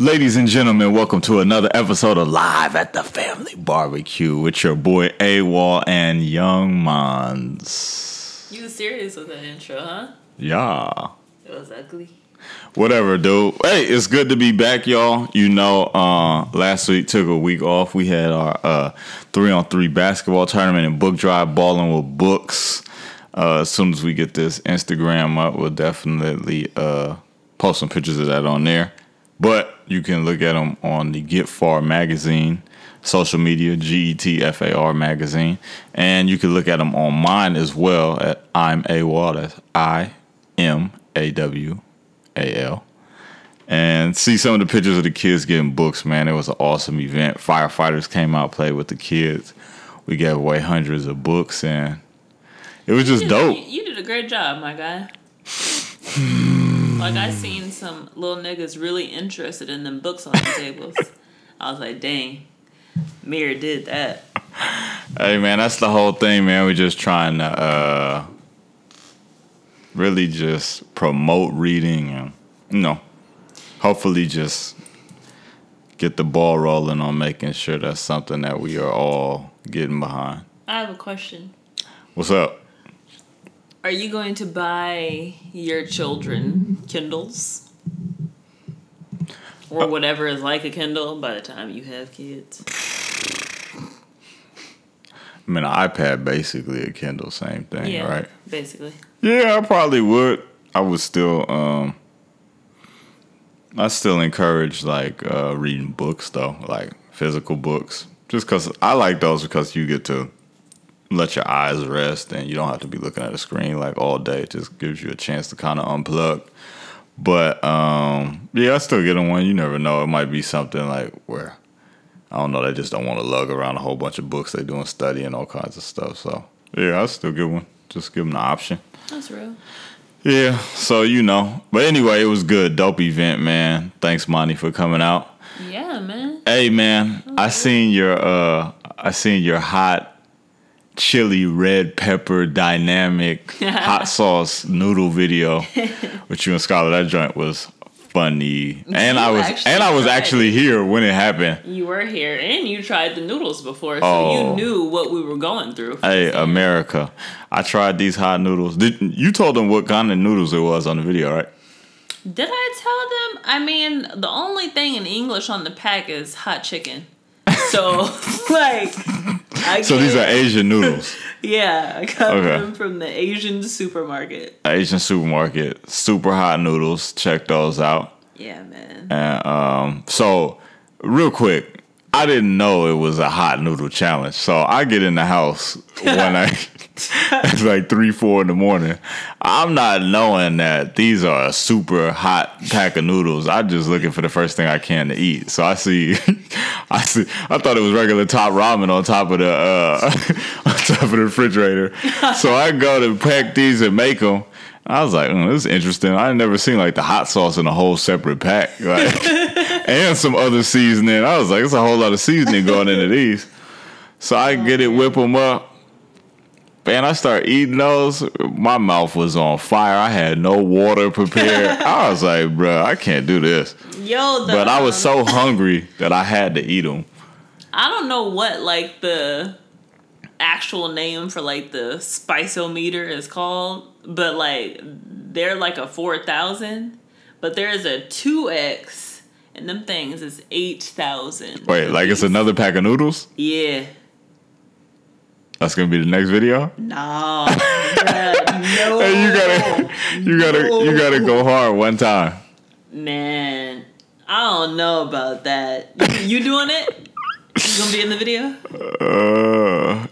Ladies and gentlemen, welcome to another episode of Live at the Family Barbecue with your boy AWAL and Young Mons. You serious with the intro, huh? Yeah. It was ugly. Whatever, dude. Hey, it's good to be back, y'all. You know, last week took a week off. We had our 3-on-3 basketball tournament and book drive balling with books. As soon as we get this Instagram up, we'll definitely post some pictures of that on there. But you can look at them on the Get Far Magazine, social media, GetFar Magazine. And you can look at them on mine as well at I'm AWAL. That's IMAWAL. And see some of the pictures of the kids getting books, man. It was an awesome event. Firefighters came out, played with the kids. We gave away hundreds of books, and it was just dope. You did a great job, my guy. Like, I seen some little niggas really interested in them books on the tables. I was like, dang, Mirror did that. Hey, man, that's the whole thing, man. We're just trying to really just promote reading and, you know, hopefully just get the ball rolling on making sure that's something that we are all getting behind. I have a question. What's up? Are you going to buy your children Kindles? Or whatever is like a Kindle by the time you have kids? I mean, an iPad, basically a Kindle, same thing, yeah, right? Basically. Yeah, I probably would. I would still, I still encourage, like, reading books, though, like physical books. Just because I like those because you get to let your eyes rest and you don't have to be looking at a screen like all day. It just gives you a chance to kind of unplug. But yeah, I still get on one. You never know. It might be something like where, I don't know, they just don't want to lug around a whole bunch of books. They doing study and all kinds of stuff. So yeah, I still get one. Just give them the option. That's real. Yeah. So, you know, but anyway, it was good. Dope event, man. Thanks, Monty, for coming out. Yeah, man. Hey, man, oh, I seen your hot chili red pepper dynamic hot sauce noodle video with you and Scarlett. That joint was funny, and I was actually here when it happened. You were here, and you tried the noodles before, so you knew what we were going through. Hey, America, I tried these hot noodles. You told them what kind of noodles it was on the video, right? Did I tell them? I mean, the only thing in English on the pack is hot chicken. So, like, so these are Asian noodles. Yeah, I got them from the Asian supermarket. Super hot noodles. Check those out. Yeah, man. And, so, real quick, I didn't know it was a hot noodle challenge. So I get in the house one night. It's like 3-4 in the morning. I'm not knowing that these are a super hot pack of noodles. I'm just looking for the first thing I can to eat. So I see. I thought it was regular top ramen on top of the refrigerator. So I go to pack these and make them. I was like, this is interesting. I never seen like the hot sauce in a whole separate pack, like, and some other seasoning. I was like, it's a whole lot of seasoning going into these. So I get it, whip them up. Man, I start eating those. My mouth was on fire. I had no water prepared. I was like, bro, I can't do this. But I was so hungry that I had to eat them. I don't know what, like, the actual name for, like, the spice-o-meter is called, but, like, they're, like, a 4,000, but there is a 2X, and them things is 8,000. Wait, like it's another pack of noodles? Yeah. That's gonna be the next video? No. No. Hey, you gotta go hard one time. Man, I don't know about that. You doing it? You gonna be in the video? Yeah.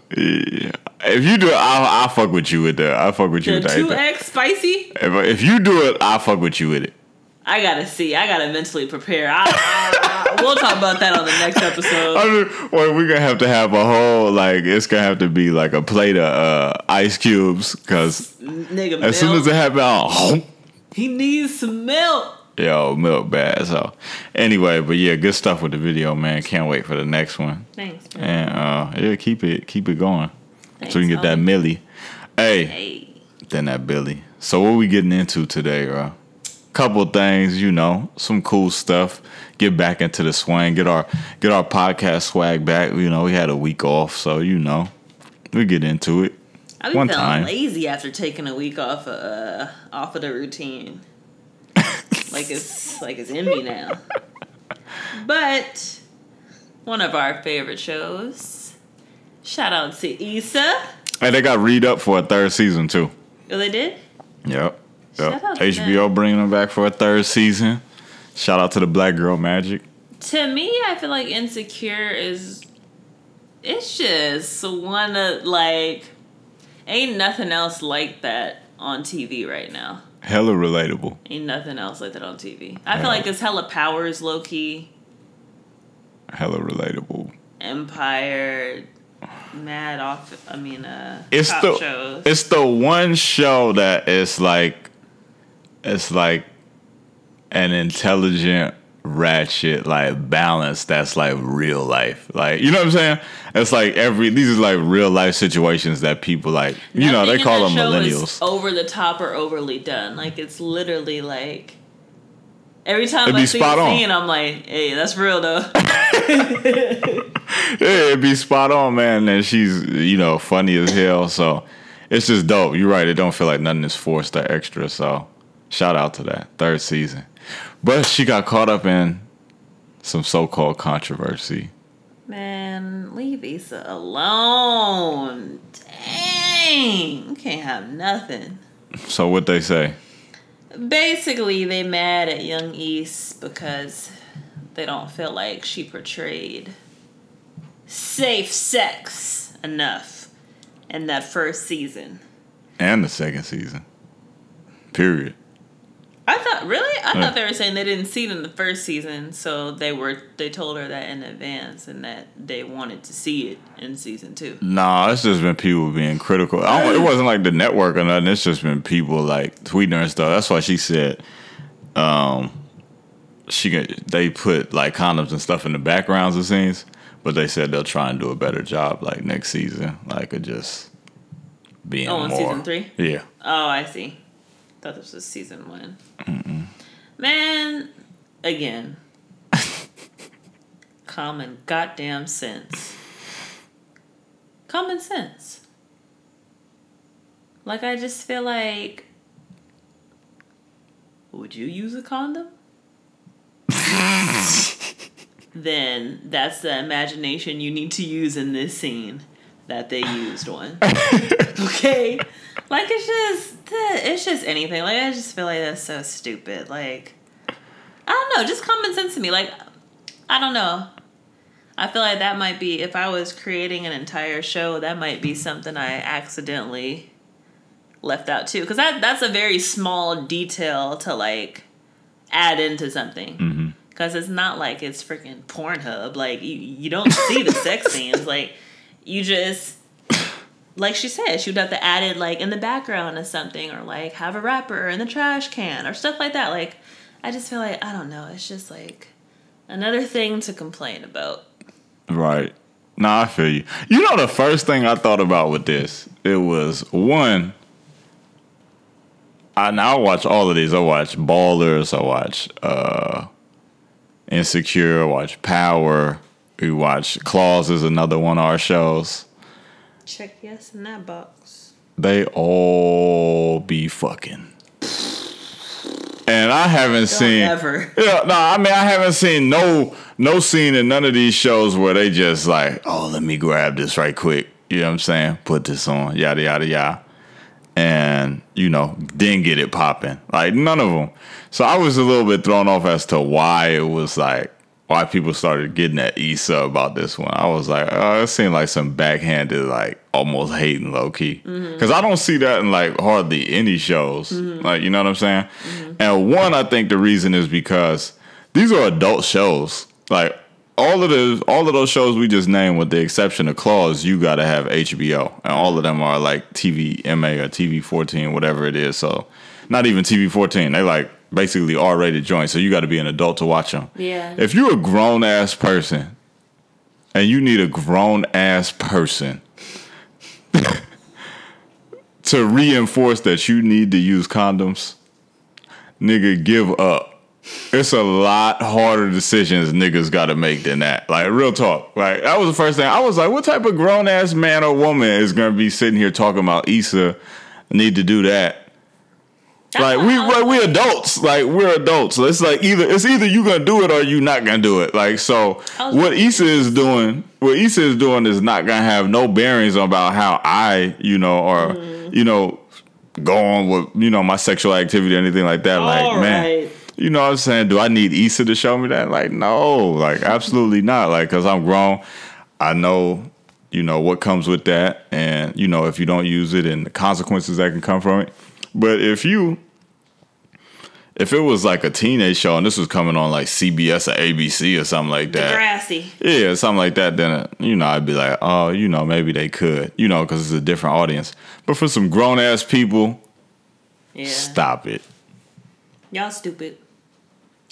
If you do it, I'll fuck with you with that. I fuck with you with that. 2X spicy? If you do it, I'll fuck with you with it. I gotta see. I gotta mentally prepare. We'll talk about that on the next episode. Or we're gonna have to have a whole, like, it's gonna have to be like a plate of ice cubes, cause nigga, as milk. Soon as it happened, he needs some milk. Yo, milk bad. So anyway, but yeah, good stuff with the video, man. Can't wait for the next one. Thanks, man. And yeah, keep it going. Thanks, so we can get that Millie. Hey, then that Billy. So what we getting into today, bro? couple things, you know, some cool stuff. Get back into the swing. Get our podcast swag back. You know, we had a week off, so you know, we get into it. I be feeling lazy after taking a week off of the routine. Like it's in me now. But one of our favorite shows. Shout out to Issa. Hey, they got read up for a third season too. Oh, they did? Yep. Shout out to HBO them. Bringing them back for a third season. Shout out to the Black Girl Magic. To me, I feel like Insecure is. It's just one of like. Ain't nothing else like that on TV right now. Hella relatable. Ain't nothing else like that on TV. I feel like it's hella Powers, low-key. Hella relatable. Empire, mad off, I mean, cop shows. It's the one show that is like, it's like an intelligent, ratchet, like, balance that's like real life, like, you know what I'm saying? It's like these are like real life situations that people like, you know, they call them millennials. Over the top or overly done, like it's literally like every time I see a scene, I'm like, hey, that's real though. Yeah, it'd be spot on, man. And she's, you know, funny as hell, so it's just dope. You're right, it don't feel like nothing is forced or extra, so shout out to that third season. But she got caught up in some so-called controversy. Man, leave Issa alone. Dang. You can't have nothing. So what they say? Basically, they mad at Young East because they don't feel like she portrayed safe sex enough in that first season. And the second season. Period. I thought they were saying they didn't see it in the first season, so they told her that in advance and that they wanted to see it in season 2. Nah, it's just been people being critical. It wasn't like the network or nothing. It's just been people like tweeting her and stuff. That's why she said, they put like condoms and stuff in the backgrounds of scenes, but they said they'll try and do a better job like next season, like it just being more. Oh, in season 3? Yeah. Oh, I see. Thought this was season 1. Mm-mm. Man, again, common sense. Like, I just feel like, would you use a condom? Then that's the imagination you need to use in this scene that they used one. Okay. Like, it's just anything. Like, I just feel like that's so stupid. Like, I don't know. Just common sense to me. Like, I don't know. I feel like that might be, if I was creating an entire show, that might be something I accidentally left out, too. Because that's a very small detail to, like, add into something. Because it's not like it's freaking Pornhub. Like, you don't see the sex scenes. Like, you just... Like she said, she would have to add it, like, in the background or something, or, like, have a wrapper in the trash can or stuff like that. Like, I just feel like, I don't know. It's just, like, another thing to complain about. Right. Nah, I feel you. You know, the first thing I thought about with this, it was, one, I watch all of these. I watch Ballers. I watch Insecure. I watch Power. We watch Claws is another one of our shows. Check yes in that box. They all be fucking. And I haven't seen ever. Yeah, no, I mean, I haven't seen no scene in none of these shows where they just like, oh, let me grab this right quick. You know what I'm saying? Put this on, yada yada yada. And, you know, then get it popping. Like, none of them. So I was a little bit thrown off as to why it was like, why people started getting at Issa about this one. I was like, oh, it seemed like some backhanded, like, almost hating low-key. Mm-hmm. Because I don't see that in, like, hardly any shows. Mm-hmm. Like, you know what I'm saying? Mm-hmm. And one, I think the reason is because these are adult shows. Like, all of those shows we just named, with the exception of Claws, you got to have HBO. And all of them are, like, TVMA or TV-14, whatever it is. So, not even TV-14. They, like... basically R-rated joints, so you got to be an adult to watch them. Yeah. If you're a grown-ass person and you need a grown-ass person to reinforce that you need to use condoms, nigga, give up. It's a lot harder decisions niggas gotta make than that. Like, real talk. Like, that was the first thing. I was like, what type of grown ass man or woman is gonna be sitting here talking about Issa need to do that? Like, we adults. Like, we're adults. It's like either you gonna do it or you not gonna do it. Like, so what Issa is doing is not gonna have no bearings about how I, go on with, my sexual activity or anything like that. Man. You know what I'm saying? Do I need Issa to show me that? Like, no. Like, absolutely not. Like, because I'm grown. I know, what comes with that. And, if you don't use it and the consequences that can come from it. But if it was like a teenage show and this was coming on like CBS or ABC or something like that. Degrassi. Yeah, something like that. Then, I'd be like, oh, maybe they could. Because it's a different audience. But for some grown-ass people, Stop it. Y'all stupid.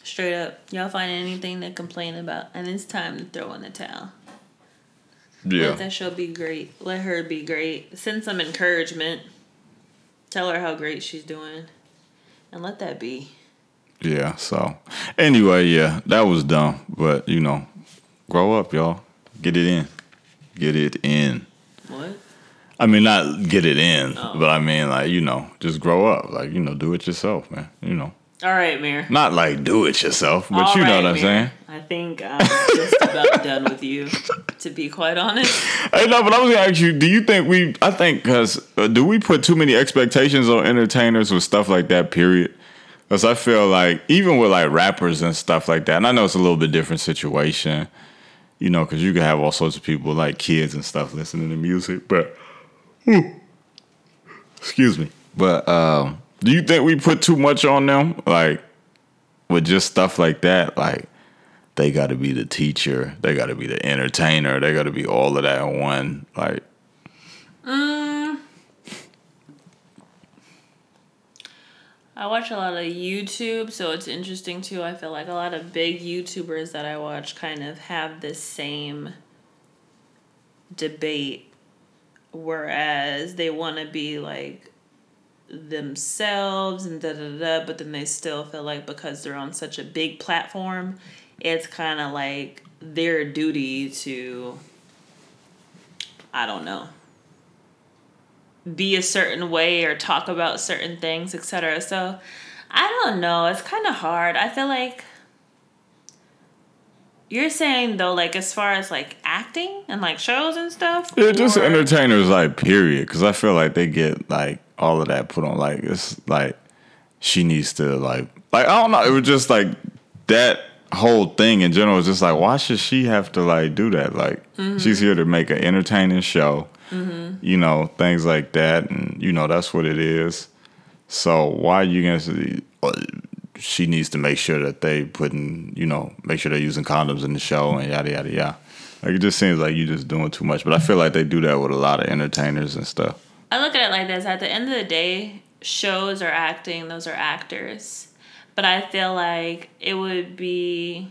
Straight up. Y'all find anything to complain about, and it's time to throw in the towel. Yeah. Let that show be great. Let her be great. Send some encouragement. Tell her how great she's doing. And let that be. Yeah, so. Anyway, that was dumb. But, grow up, y'all. Get it in. Get it in. What? I mean, not get it in. Oh. But I mean, like, just grow up. Like, do it yourself, man. All right, Mir. Not like do it yourself, but all you know right, what I'm Mir. Saying. I think I'm just about done with you, to be quite honest. Hey, no, but I was going to ask you, do you think do we put too many expectations on entertainers with stuff like that, period? Because I feel like, even with like rappers and stuff like that, and I know it's a little bit different situation, because you can have all sorts of people like kids and stuff listening to music, but, excuse me, but, do you think we put too much on them? Like, with just stuff like that, like, they got to be the teacher, they got to be the entertainer, they got to be all of that in one, like. I watch a lot of YouTube, so it's interesting, too. I feel like a lot of big YouTubers that I watch kind of have this same debate, whereas they want to be, like, themselves and da-da-da, but then they still feel like because they're on such a big platform, it's kind of like their duty to, I don't know, be a certain way or talk about certain things, etc. So, I don't know. It's kind of hard. I feel like you're saying, though, like, as far as, like, acting and, like, shows and stuff? Yeah, just entertainers, like, period, because I feel like they get, like, all of that put on, like, it's like she needs to, like, I don't know. It was just like that whole thing in general is just like, why should she have to, like, do that? Like, she's here to make an entertaining show, things like that. And, that's what it is. So why are you going to say she needs to make sure that they putting, make sure they're using condoms in the show and yada, yada, yada. Like, it just seems like you're just doing too much. But I feel like they do that with a lot of entertainers and stuff. I look at it like this. At the end of the day, shows are acting. Those are actors. But I feel like it would be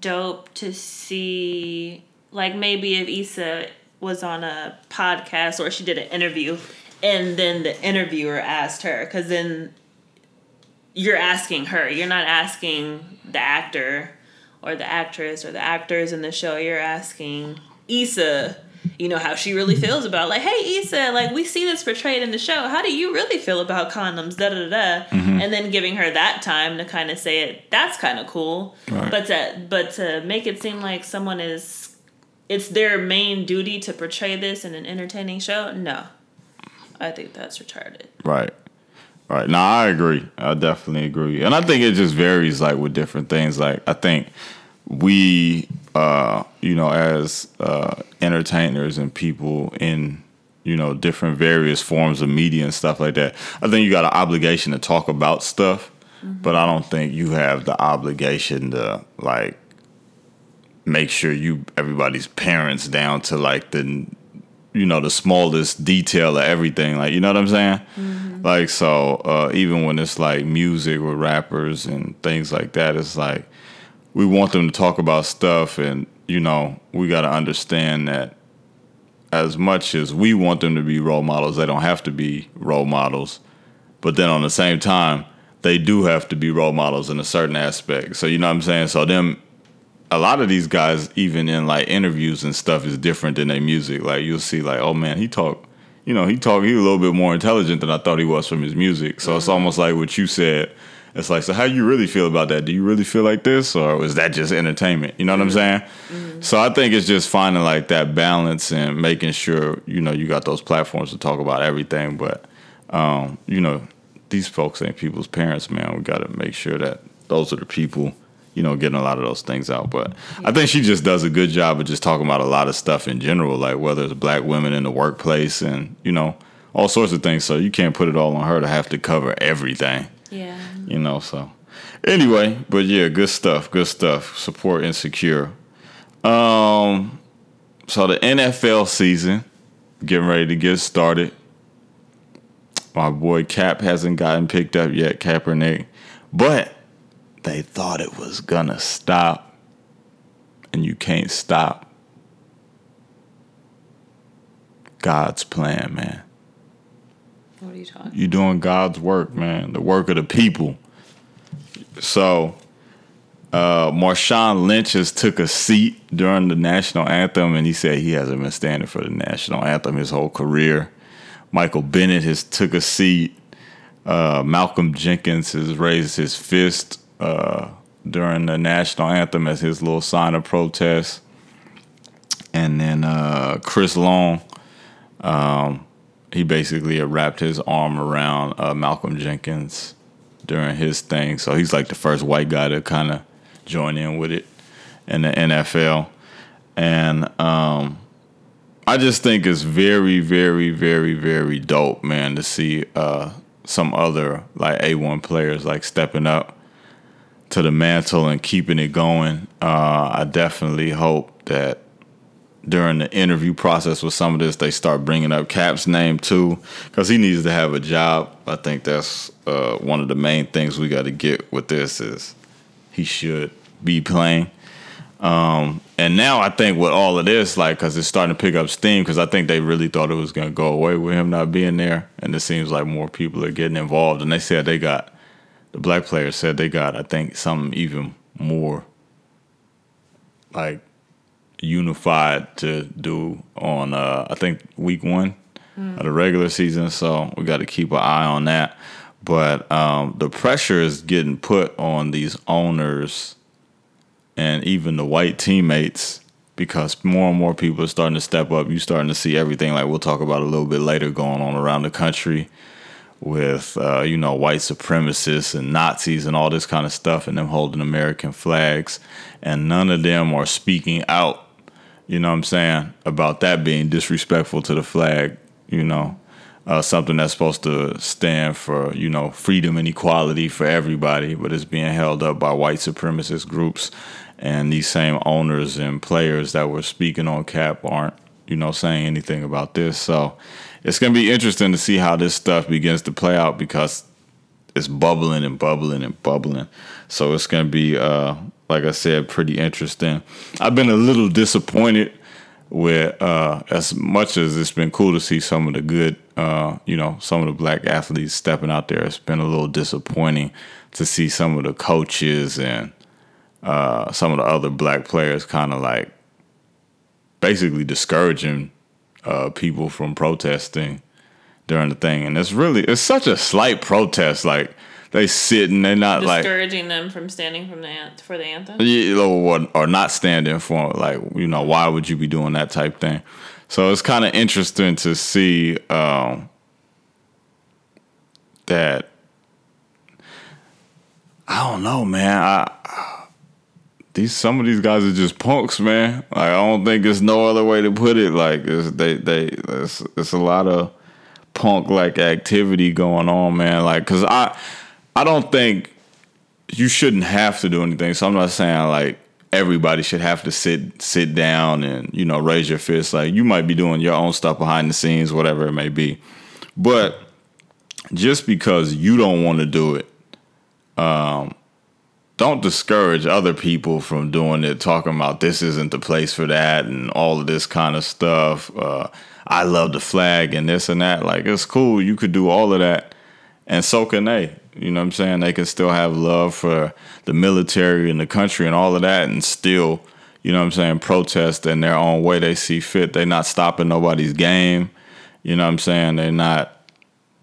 dope to see, like, maybe if Issa was on a podcast or she did an interview and then the interviewer asked her, because then you're asking her. You're not asking the actor or the actress or the actors in the show. You're asking Issa, how she really feels about, like, hey, Issa, like, we see this portrayed in the show. How do you really feel about condoms? Da, da, da. Mm-hmm. And then giving her that time to kind of say it. That's kind of cool. Right. But to make it seem like someone is, it's their main duty to portray this in an entertaining show. No, I think that's retarded. Right. Right. No, I agree. I definitely agree. And I think it just varies, like, with different things. Like, I think we, as entertainers and people in, different various forms of media and stuff like that, I think you got an obligation to talk about stuff, but I don't think you have the obligation to, like, make sure everybody's parents down to, like, the, the smallest detail of everything. Like, you know what I'm saying? Mm-hmm. Like, so even when it's, like, music or rappers and things like that, it's like, we want them to talk about stuff, and, we got to understand that as much as we want them to be role models, they don't have to be role models. But then on the same time, they do have to be role models in a certain aspect. So, you know what I'm saying? So them, a lot of these guys, even in like interviews and stuff, is different than their music. Like you'll see like, oh man, he was a little bit more intelligent than I thought he was from his music. So it's almost like what you said. It's like, so how you really feel about that? Do you really feel like this, or is that just entertainment? You know what I'm saying? Mm-hmm. So I think it's just finding like that balance and making sure, you know, you got those platforms to talk about everything. But, you know, these folks ain't people's parents, man. We got to make sure that those are the people, you know, getting a lot of those things out. But I think she just does a good job of just talking about a lot of stuff in general, like whether it's black women in the workplace and, you know, all sorts of things. So you can't put it all on her to have to cover everything. Yeah. You know, so anyway, but yeah, good stuff. Support Insecure. So the NFL season getting ready to get started. My boy Cap hasn't gotten picked up yet, Kaepernick, but they thought it was gonna stop, and you can't stop God's plan, man. What are you talking about? You're doing God's work, man. The work of the people. So, Marshawn Lynch has took a seat during the national anthem, and he said he hasn't been standing for the national anthem his whole career. Michael Bennett has took a seat. Malcolm Jenkins has raised his fist during the national anthem as his little sign of protest. And then Chris Long... he basically wrapped his arm around Malcolm Jenkins during his thing. So he's like the first white guy to kind of join in with it in the NFL. And I just think it's very, very, very, very dope, man, to see some other like A1 players like stepping up to the mantle and keeping it going. I definitely hope that during the interview process with some of this, they start bringing up Cap's name too, because he needs to have a job. I think that's one of the main things we got to get with this is he should be playing. And now I think with all of this, like, because it's starting to pick up steam, because I think they really thought it was going to go away with him not being there. And it seems like more people are getting involved. And they said they got, the black players said they got, I think, something even more like unified to do on I think week one of the regular season, so we got to keep an eye on that. But the pressure is getting put on these owners and even the white teammates, because more and more people are starting to step up. You're starting to see everything like we'll talk about a little bit later going on around the country with you know, white supremacists and Nazis and all this kind of stuff, and them holding American flags, and none of them are speaking out, you know what I'm saying, about that being disrespectful to the flag, you know, something that's supposed to stand for, you know, freedom and equality for everybody, but it's being held up by white supremacist groups. And these same owners and players that were speaking on Cap aren't, you know, saying anything about this. So it's going to be interesting to see how this stuff begins to play out, because it's bubbling and bubbling and bubbling. So it's going to be, like I said, pretty interesting. I've been a little disappointed with, as much as it's been cool to see some of the good, you know, some of the black athletes stepping out there, it's been a little disappointing to see some of the coaches and some of the other black players kind of like basically discouraging people from protesting during the thing. And it's really, it's such a slight protest. Like, they sit and they're not like discouraging them from standing for the anthem. Yeah, or not standing for, like, you know, why would you be doing that type thing? So it's kind of interesting to see that. I don't know, man. Some of these guys are just punks, man. Like, I don't think there's no other way to put it. Like, it's a lot of punk like activity going on, man. Like, because I don't think you shouldn't have to do anything. So I'm not saying, like, everybody should have to sit down and, you know, raise your fist. Like, you might be doing your own stuff behind the scenes, whatever it may be. But just because you don't want to do it, don't discourage other people from doing it, talking about this isn't the place for that and all of this kind of stuff. I love the flag and this and that. Like, it's cool. You could do all of that, and so can they. You know what I'm saying? They can still have love for the military and the country and all of that and still, you know what I'm saying, protest in their own way they see fit. They're not stopping nobody's game. You know what I'm saying? They're not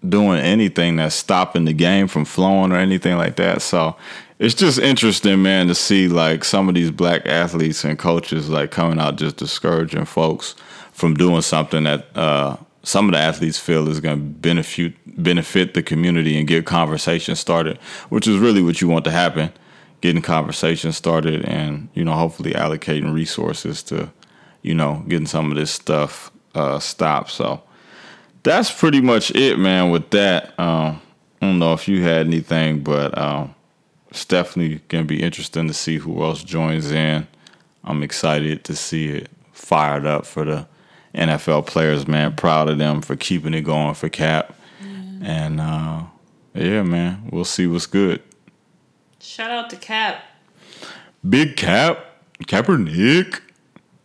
doing anything that's stopping the game from flowing or anything like that. So it's just interesting, man, to see like some of these black athletes and coaches like coming out just discouraging folks from doing something that some of the athletes feel is going to benefit the community and get conversation started, which is really what you want to happen, getting conversation started and, you know, hopefully allocating resources to, you know, getting some of this stuff stopped. So that's pretty much it, man, with that. I don't know if you had anything, but it's definitely going to be interesting to see who else joins in. I'm excited to see it, fired up for the NFL players, man. Proud of them for keeping it going for Cap. Yeah. And, yeah, man, we'll see what's good. Shout out to Cap. Big Cap. Kaepernick.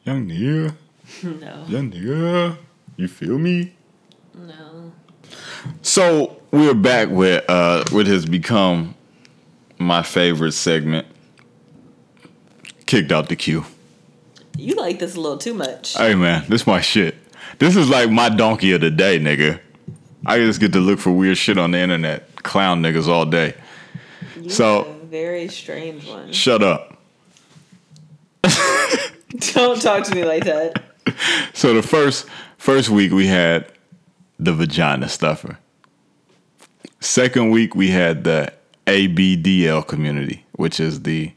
Young nigga. No. Young nigga. You feel me? No. So we're back with what has become my favorite segment, Kicked Out the Queue. You like this a little too much. Hey, man, this my shit. This is like my donkey of the day, nigga. I just get to look for weird shit on the internet. Clown niggas all day. You so have a very strange one. Shut up. Don't talk to me like that. So the first week we had the vagina stuffer. Second week we had the ABDL community, which is the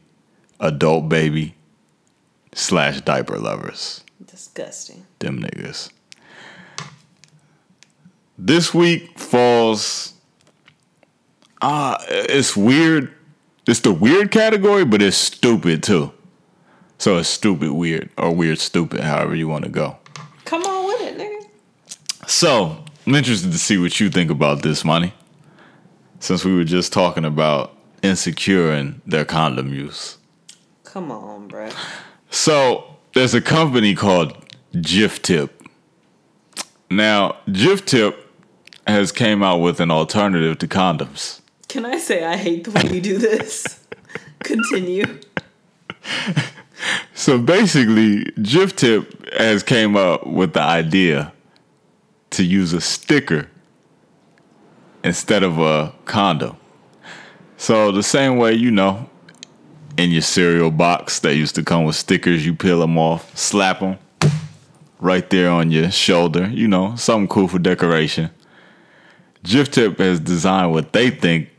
adult baby / diaper lovers. Disgusting. Them niggas. This week falls, it's weird. It's the weird category, but it's stupid too. So it's stupid weird or weird stupid, however you want to go. Come on with it, nigga. So I'm interested to see what you think about this, Money. Since we were just talking about Insecure and their condom use. Come on, bro. So, there's a company called Jiftip. Now, Jiftip has came out with an alternative to condoms. Can I say I hate the way you do this? Continue. So, basically, Jiftip has came up with the idea to use a sticker instead of a condom. So, the same way, you know, in your cereal box, they used to come with stickers. You peel them off, slap them right there on your shoulder. You know, something cool for decoration. Jiftip has designed what they think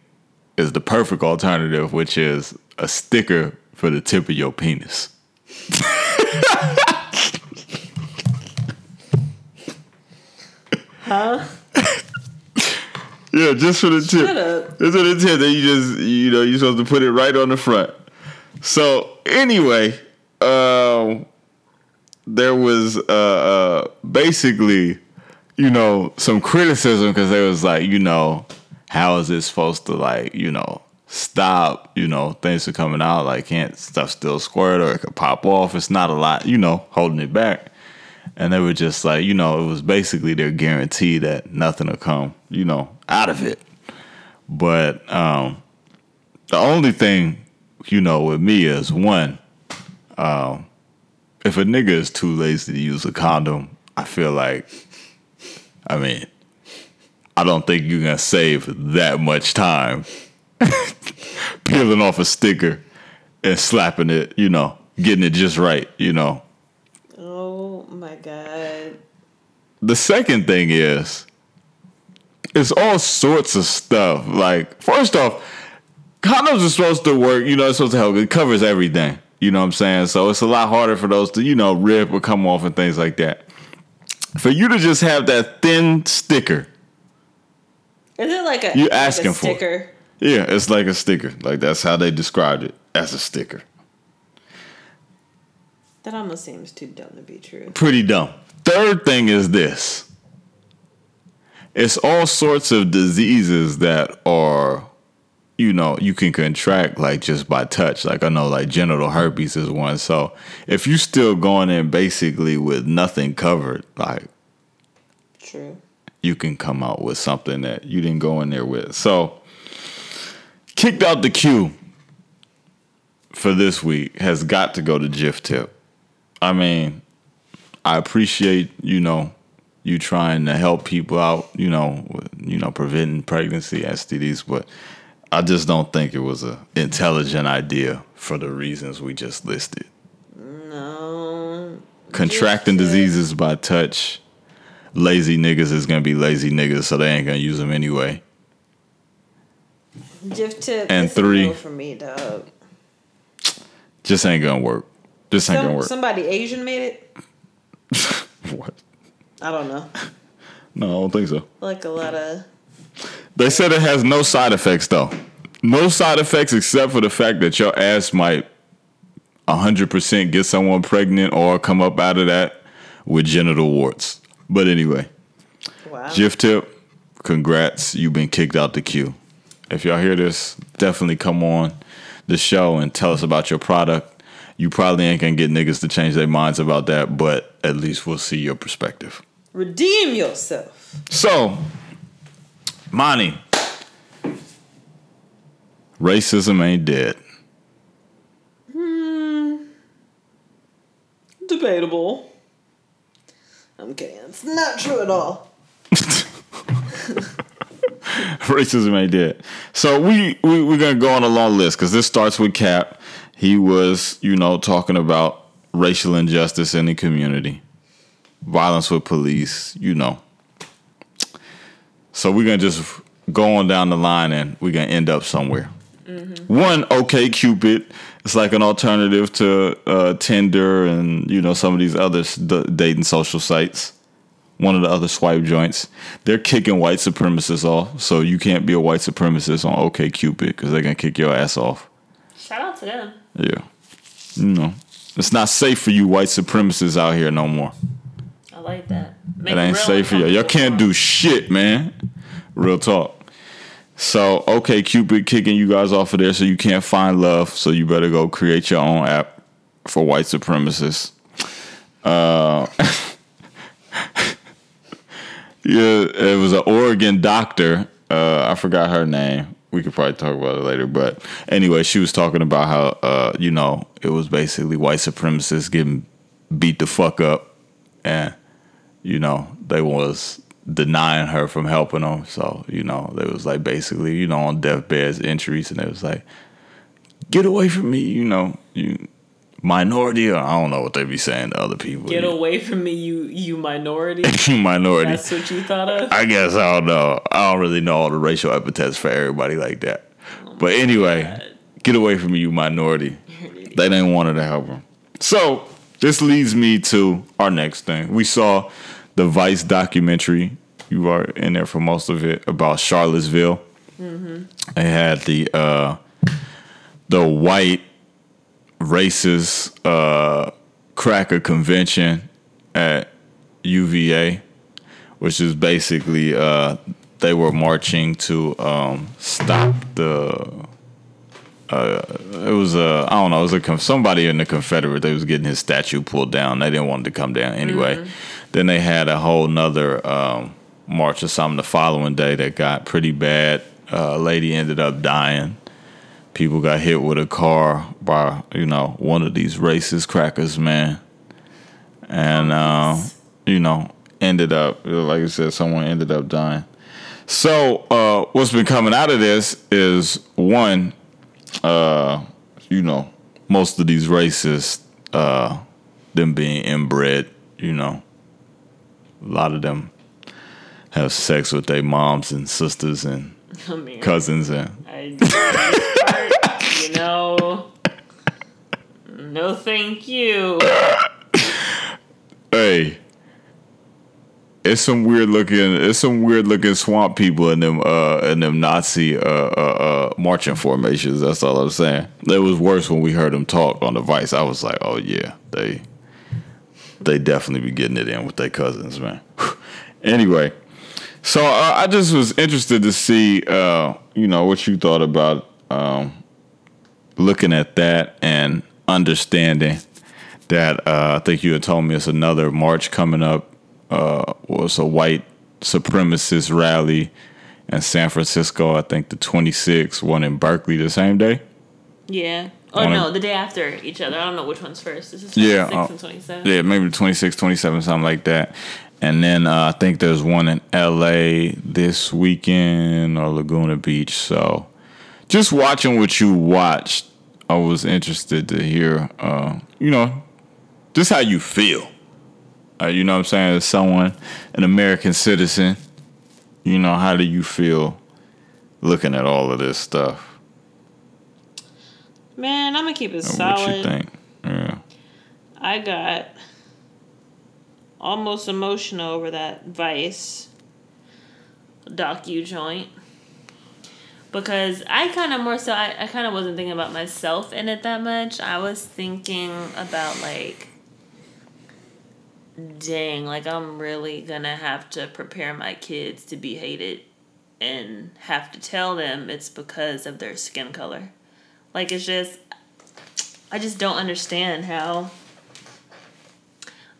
is the perfect alternative, which is a sticker for the tip of your penis. Huh? Yeah, just for the tip. Shut up. Just for the tip that you just, you know, you're supposed to put it right on the front. So anyway, there was basically, you know, some criticism because they was like, you know, how is this supposed to, like, you know, stop, you know, things are coming out, like can't stuff still squirt or it could pop off. It's not a lot, you know, holding it back. And they were just like, you know, it was basically their guarantee that nothing will come, you know, out of it. But the only thing, you know, with me is one, if a nigga is too lazy to use a condom, I feel like, I mean, I don't think you're going to save that much time peeling off a sticker and slapping it, you know, getting it just right, you know. Oh my God. The second thing is, it's all sorts of stuff. Like, first off, condoms are supposed to work, you know, it's supposed to help. It covers everything, you know what I'm saying? So it's a lot harder for those to, you know, rip or come off and things like that. For you to just have that thin sticker. Is it like a, you asking like a sticker? For it. Yeah, it's like a sticker. Like, that's how they described it, as a sticker. That almost seems too dumb to be true. Pretty dumb. Third thing is this. It's all sorts of diseases that are, you know, you can contract like just by touch. Like I know like genital herpes is one. So if you still going in basically with nothing covered, like true, you can come out with something that you didn't go in there with. So Kicked out the queue for this week has got to go to Jiftip. I mean, I appreciate, you trying to help people out, preventing pregnancy, STDs, but I just don't think it was an intelligent idea for the reasons we just listed. No. Contracting diseases by touch. Lazy niggas is going to be lazy niggas, so they ain't going to use them anyway. Jiftip is no for me, dog. Just ain't going to work. Somebody Asian made it? What? I don't know. No, I don't think so. Like a lot of... They said it has no side effects, though. No side effects except for the fact that your ass might 100% get someone pregnant or come up out of that with genital warts. But anyway. Wow. Jiftip, congrats. You've been kicked out the queue. If y'all hear this, definitely come on the show and tell us about your product. You probably ain't going to get niggas to change their minds about that, but at least we'll see your perspective. Redeem yourself. So, Monty, racism ain't dead. Debatable. I'm kidding. It's not true at all. Racism ain't dead. So we're going to go on a long list because this starts with Cap. He was, talking about racial injustice in the community, violence with police, So we're going to just go on down the line and we're going to end up somewhere. Mm-hmm. One, OK Cupid. It's like an alternative to Tinder and, some of these other dating social sites. One of the other swipe joints. They're kicking white supremacists off. So you can't be a white supremacist on OK Cupid because they're going to kick your ass off. Shout out to them. Yeah. It's not safe for you white supremacists out here no more. I like that. It ain't safe for y'all. Y'all can't do shit, man. Real talk. So, OK Cupid kicking you guys off of there so you can't find love. So you better go create your own app for white supremacists. Yeah, it was an Oregon doctor. I forgot her name. We could probably talk about it later. But anyway, she was talking about how, it was basically white supremacists getting beat the fuck up. And... they was denying her from helping them. So, they was like basically, on deathbeds, entries, and it was like, get away from me, you minority, or I don't know what they be saying to other people. Get away from me, you minority. You minority. That's what you thought of? I guess I don't know. I don't really know all the racial epithets for everybody like that. Oh, but anyway, God. Get away from me, you minority. They didn't want her to help her. So... This leads me to our next thing. We saw the Vice documentary. You are in there for most of it about Charlottesville. Mm-hmm. It had the white racist cracker convention at UVA, which is basically they were marching to stop the. It was somebody in the Confederate. They was getting his statue pulled down. They didn't want it to come down anyway. Mm-hmm. Then they had a whole nother march or something the following day that got pretty bad. A lady ended up dying. People got hit with a car by one of these racist crackers, man. And ended up, like I said, someone ended up dying. So what's been coming out of this is one. Most of these racists, them being inbred, a lot of them have sex with their moms and sisters and cousins and. No, thank you. Hey, it's some weird looking swamp people in them Nazi marching formations. That's all I'm saying. It was worse when we heard them talk on the Vice. I was like, oh yeah, they definitely be getting it in with their cousins, man. Anyway, so I just was interested to see what you thought about looking at that and understanding that I think you had told me it's another march coming up. Was a white supremacist rally in San Francisco, I think the 26th, one in Berkeley the same day. Yeah. Or no, the day after each other. I don't know which one's first. This is 26 and 27. Yeah, maybe 26, 27, something like that. And then I think there's one in L.A. this weekend or Laguna Beach. So just watching what you watched, I was interested to hear, you know, just how you feel. You know what I'm saying? As someone, an American citizen, you know, how do you feel looking at all of this stuff? Man, I'm going to keep it solid. What you think? Yeah. I got almost emotional over that Vice docu joint. Because I kind of more so, I kind of wasn't thinking about myself in it that much. I was thinking about, like, dang, like, I'm really going to have to prepare my kids to be hated and have to tell them it's because of their skin color. Like, it's just, I just don't understand how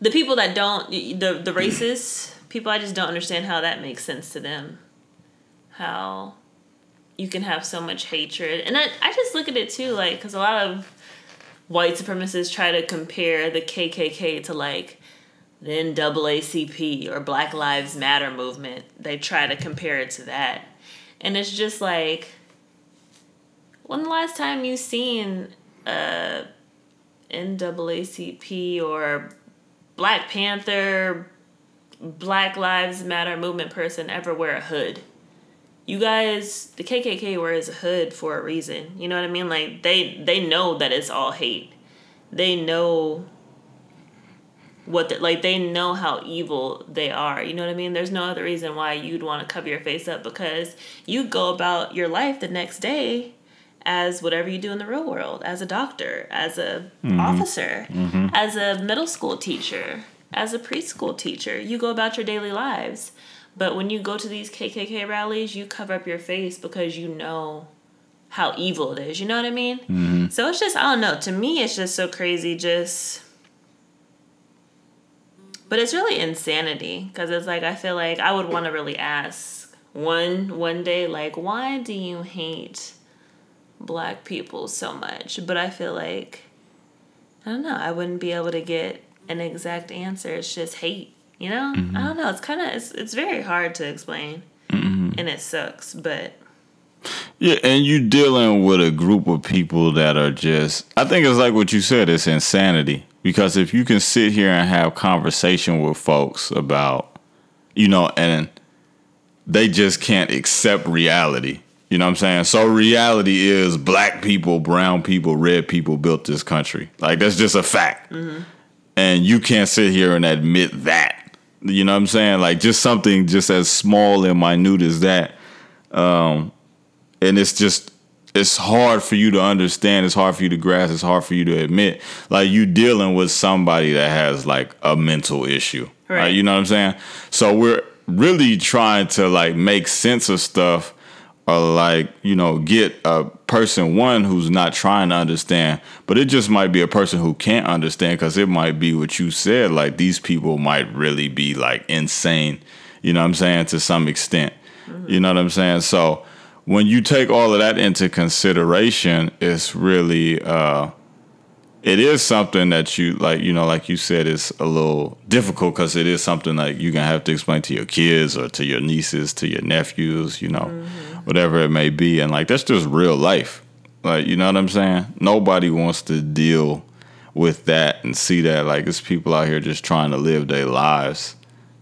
the people that don't, the racist people, I just don't understand how that makes sense to them. How you can have so much hatred. And I just look at it, too, like, because a lot of white supremacists try to compare the KKK to, like, the NAACP or Black Lives Matter movement. They try to compare it to that. And it's just like, when the last time you seen NAACP or Black Panther, Black Lives Matter movement person ever wear a hood? You guys, the KKK wears a hood for a reason. You know what I mean? Like, they know that it's all hate. They know what they know how evil they are. You know what I mean? There's no other reason why you'd want to cover your face up, because you go about your life the next day as whatever you do in the real world, as a doctor, as a officer, as a middle school teacher, as a preschool teacher. You go about your daily lives. But when you go to these KKK rallies, you cover up your face because you know how evil it is. You know what I mean? Mm-hmm. So it's just, I don't know. To me, it's just so crazy. But it's really insanity, because it's like, I feel like I would want to really ask one day, like, why do you hate Black people so much? But I feel like, I don't know, I wouldn't be able to get an exact answer. It's just hate, you know? Mm-hmm. I don't know, it's very hard to explain, and it sucks, but yeah. And you dealing with a group of people that are just, I think it's like what you said, it's insanity. Because if you can sit here and have conversation with folks about, you know, and they just can't accept reality. You know what I'm saying? So reality is Black people, brown people, red people built this country. Like, that's just a fact. Mm-hmm. And you can't sit here and admit that. You know what I'm saying? Like, just something just as small and minute as that. And it's just, it's hard for you to understand. It's hard for you to grasp. It's hard for you to admit. Like, you dealing with somebody that has, like, a mental issue. Right. Like, you know what I'm saying? So we're really trying to, like, make sense of stuff. Or, like, you know, get a person, one, who's not trying to understand, but it just might be a person who can't understand, because it might be what you said. Like, these people might really be, like, insane, you know what I'm saying, to some extent. Mm-hmm. You know what I'm saying? So when you take all of that into consideration, it's really, it is something that you, like, you know, like you said, it's a little difficult, because it is something like you're going to have to explain to your kids or to your nieces, to your nephews, you know. Mm-hmm. Whatever it may be. And, like, that's just real life. Like, you know what I'm saying? Nobody wants to deal with that and see that. Like, it's people out here just trying to live their lives.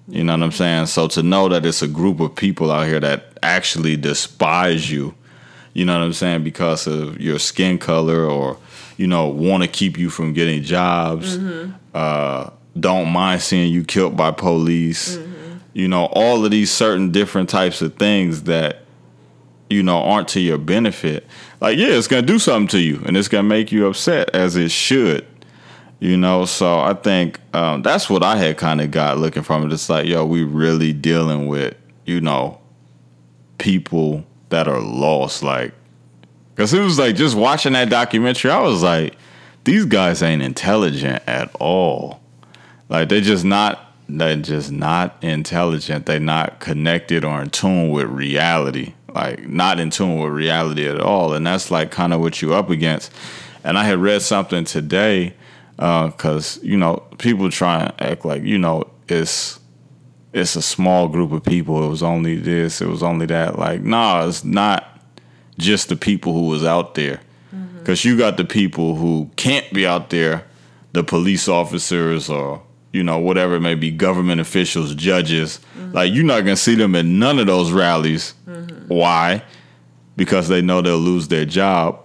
You know what I'm saying? So to know that it's a group of people out here that actually despise you, you know what I'm saying, because of your skin color, or, you know, want to keep you from getting jobs, don't mind seeing you killed by police, you know, all of these certain different types of things that, you know, aren't to your benefit. Like, yeah, it's going to do something to you, and it's going to make you upset, as it should, you know. So I think that's what I had kind of got looking from it. It's like, yo, we really dealing with, you know, people that are lost. Like, because it was like, just watching that documentary, I was like, these guys ain't intelligent at all. Like, they're just not they're just not intelligent. They're not connected or in tune with reality, like not in tune with reality at all. And that's like kind of what you're up against. And I had read something today because, you know, people try and act like, you know, it's a small group of people. It was only this. It was only that. Like, nah, it's not just the people who was out there, because you got the people who can't be out there, the police officers or, you know, whatever it may be, government officials, judges. Like, you're not going to see them in none of those rallies. Why? Because they know they'll lose their job,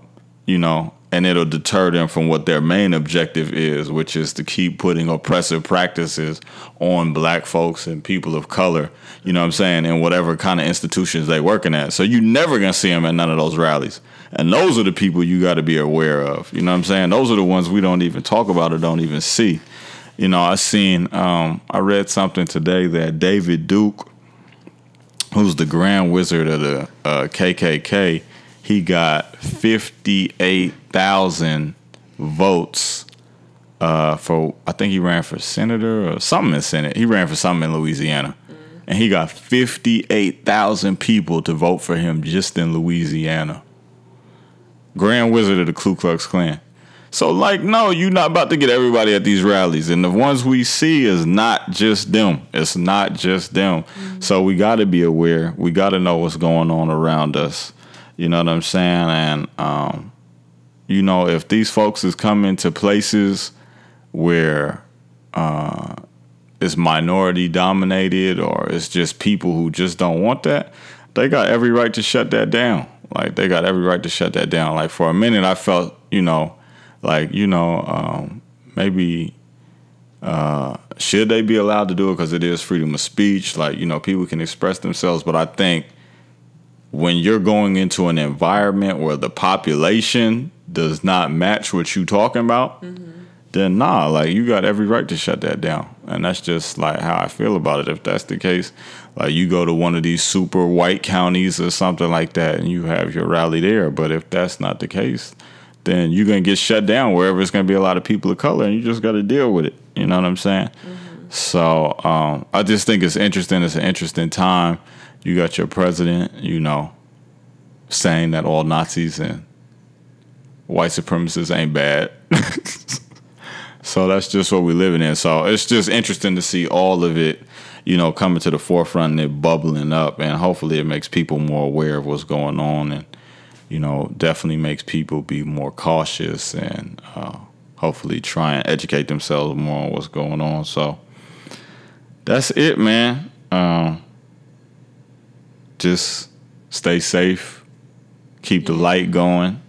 you know, and it'll deter them from what their main objective is, which is to keep putting oppressive practices on black folks and people of color, you know what I'm saying, in whatever kind of institutions they're working at. So you never going to see them at none of those rallies. And those are the people you got to be aware of, you know what I'm saying? Those are the ones we don't even talk about or don't even see. You know, I read something today that David Duke, who's the Grand Wizard of the KKK, he got 58,000 votes for, I think he ran for senator or something in Senate. He ran for something in Louisiana. And he got 58,000 people to vote for him just in Louisiana. Grand Wizard of the Ku Klux Klan. So, like, no, you're not about to get everybody at these rallies. And the ones we see is not just them. It's not just them. So we got to be aware. We got to know what's going on around us. You know what I'm saying? And, you know, if these folks is coming to places where it's minority dominated or it's just people who just don't want that, they got every right to shut that down. Like, they got every right to shut that down. Like, for a minute, I felt, you know, like, you know, maybe should they be allowed to do it because it is freedom of speech? Like, you know, people can express themselves. But I think when you're going into an environment where the population does not match what you're talking about, then nah, like, you got every right to shut that down. And that's just, like, how I feel about it. If that's the case, like, you go to one of these super white counties or something like that and you have your rally there. But if that's not the case, then you're going to get shut down wherever it's going to be a lot of people of color, and you just got to deal with it. You know what I'm saying? So I just think it's interesting. It's an interesting time. You got your president, you know, saying that all Nazis and white supremacists ain't bad. So that's just what we're living in. So it's just interesting to see all of it, you know, coming to the forefront and it bubbling up. And hopefully it makes people more aware of what's going on, and, you know, definitely makes people be more cautious and hopefully try and educate themselves more on what's going on. So that's it, man. Just stay safe. Keep the light going.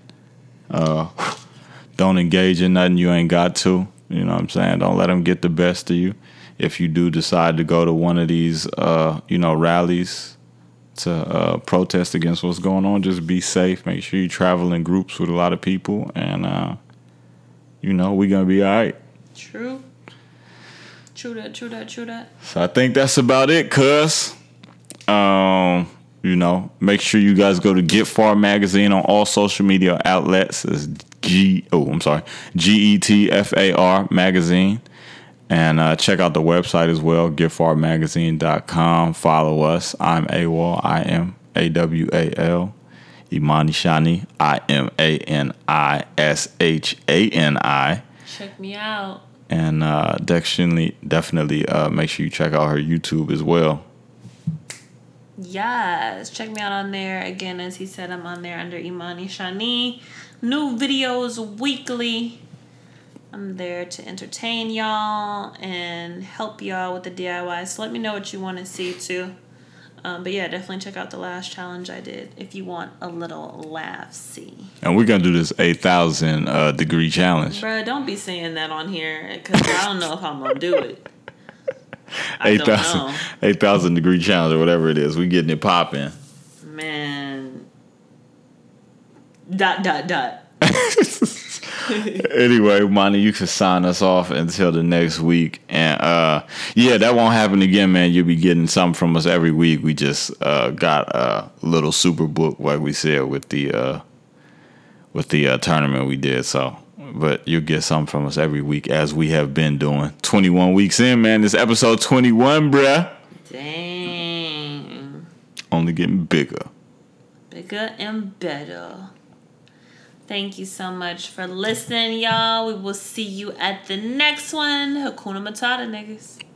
Don't engage in nothing you ain't got to. You know what I'm saying? Don't let them get the best of you. If you do decide to go to one of these, you know, rallies to protest against what's going on, just be safe. Make sure you travel in groups with a lot of people, and you know, we're gonna be all right. True that. So I think that's about it, cuz you know, make sure you guys go to Get Far Magazine on all social media outlets. It's GETFAR Magazine. And check out the website as well, GetFarMagazine.com. Follow us. I'm AWAL, I-M-A-W-A-L. Imani Shani, I-M-A-N-I-S-H-A-N-I. Check me out. And Dexionly, definitely make sure you check out her YouTube as well. Yes, check me out on there. Again, as he said, I'm on there under Imani Shani. New videos weekly. I'm there to entertain y'all and help y'all with the DIY. So let me know what you want to see, too. But, yeah, definitely check out the last challenge I did if you want a little laugh-see. And we're going to do this 8,000-degree challenge. Bruh, don't be saying that on here because I don't know if I'm going to do it. 8,000-degree challenge or whatever it is. We getting it popping. Man. ... Anyway, Monty, you can sign us off until the next week. And yeah, that won't happen again, man. You'll be getting something from us every week. We just got a little super book, like we said, with the tournament we did. So But you'll get something from us every week, as we have been doing. 21 weeks in, man. This episode 21, bruh. Dang. Only getting bigger. Bigger and better. Thank you so much for listening, y'all. We will see you at the next one. Hakuna Matata, niggas.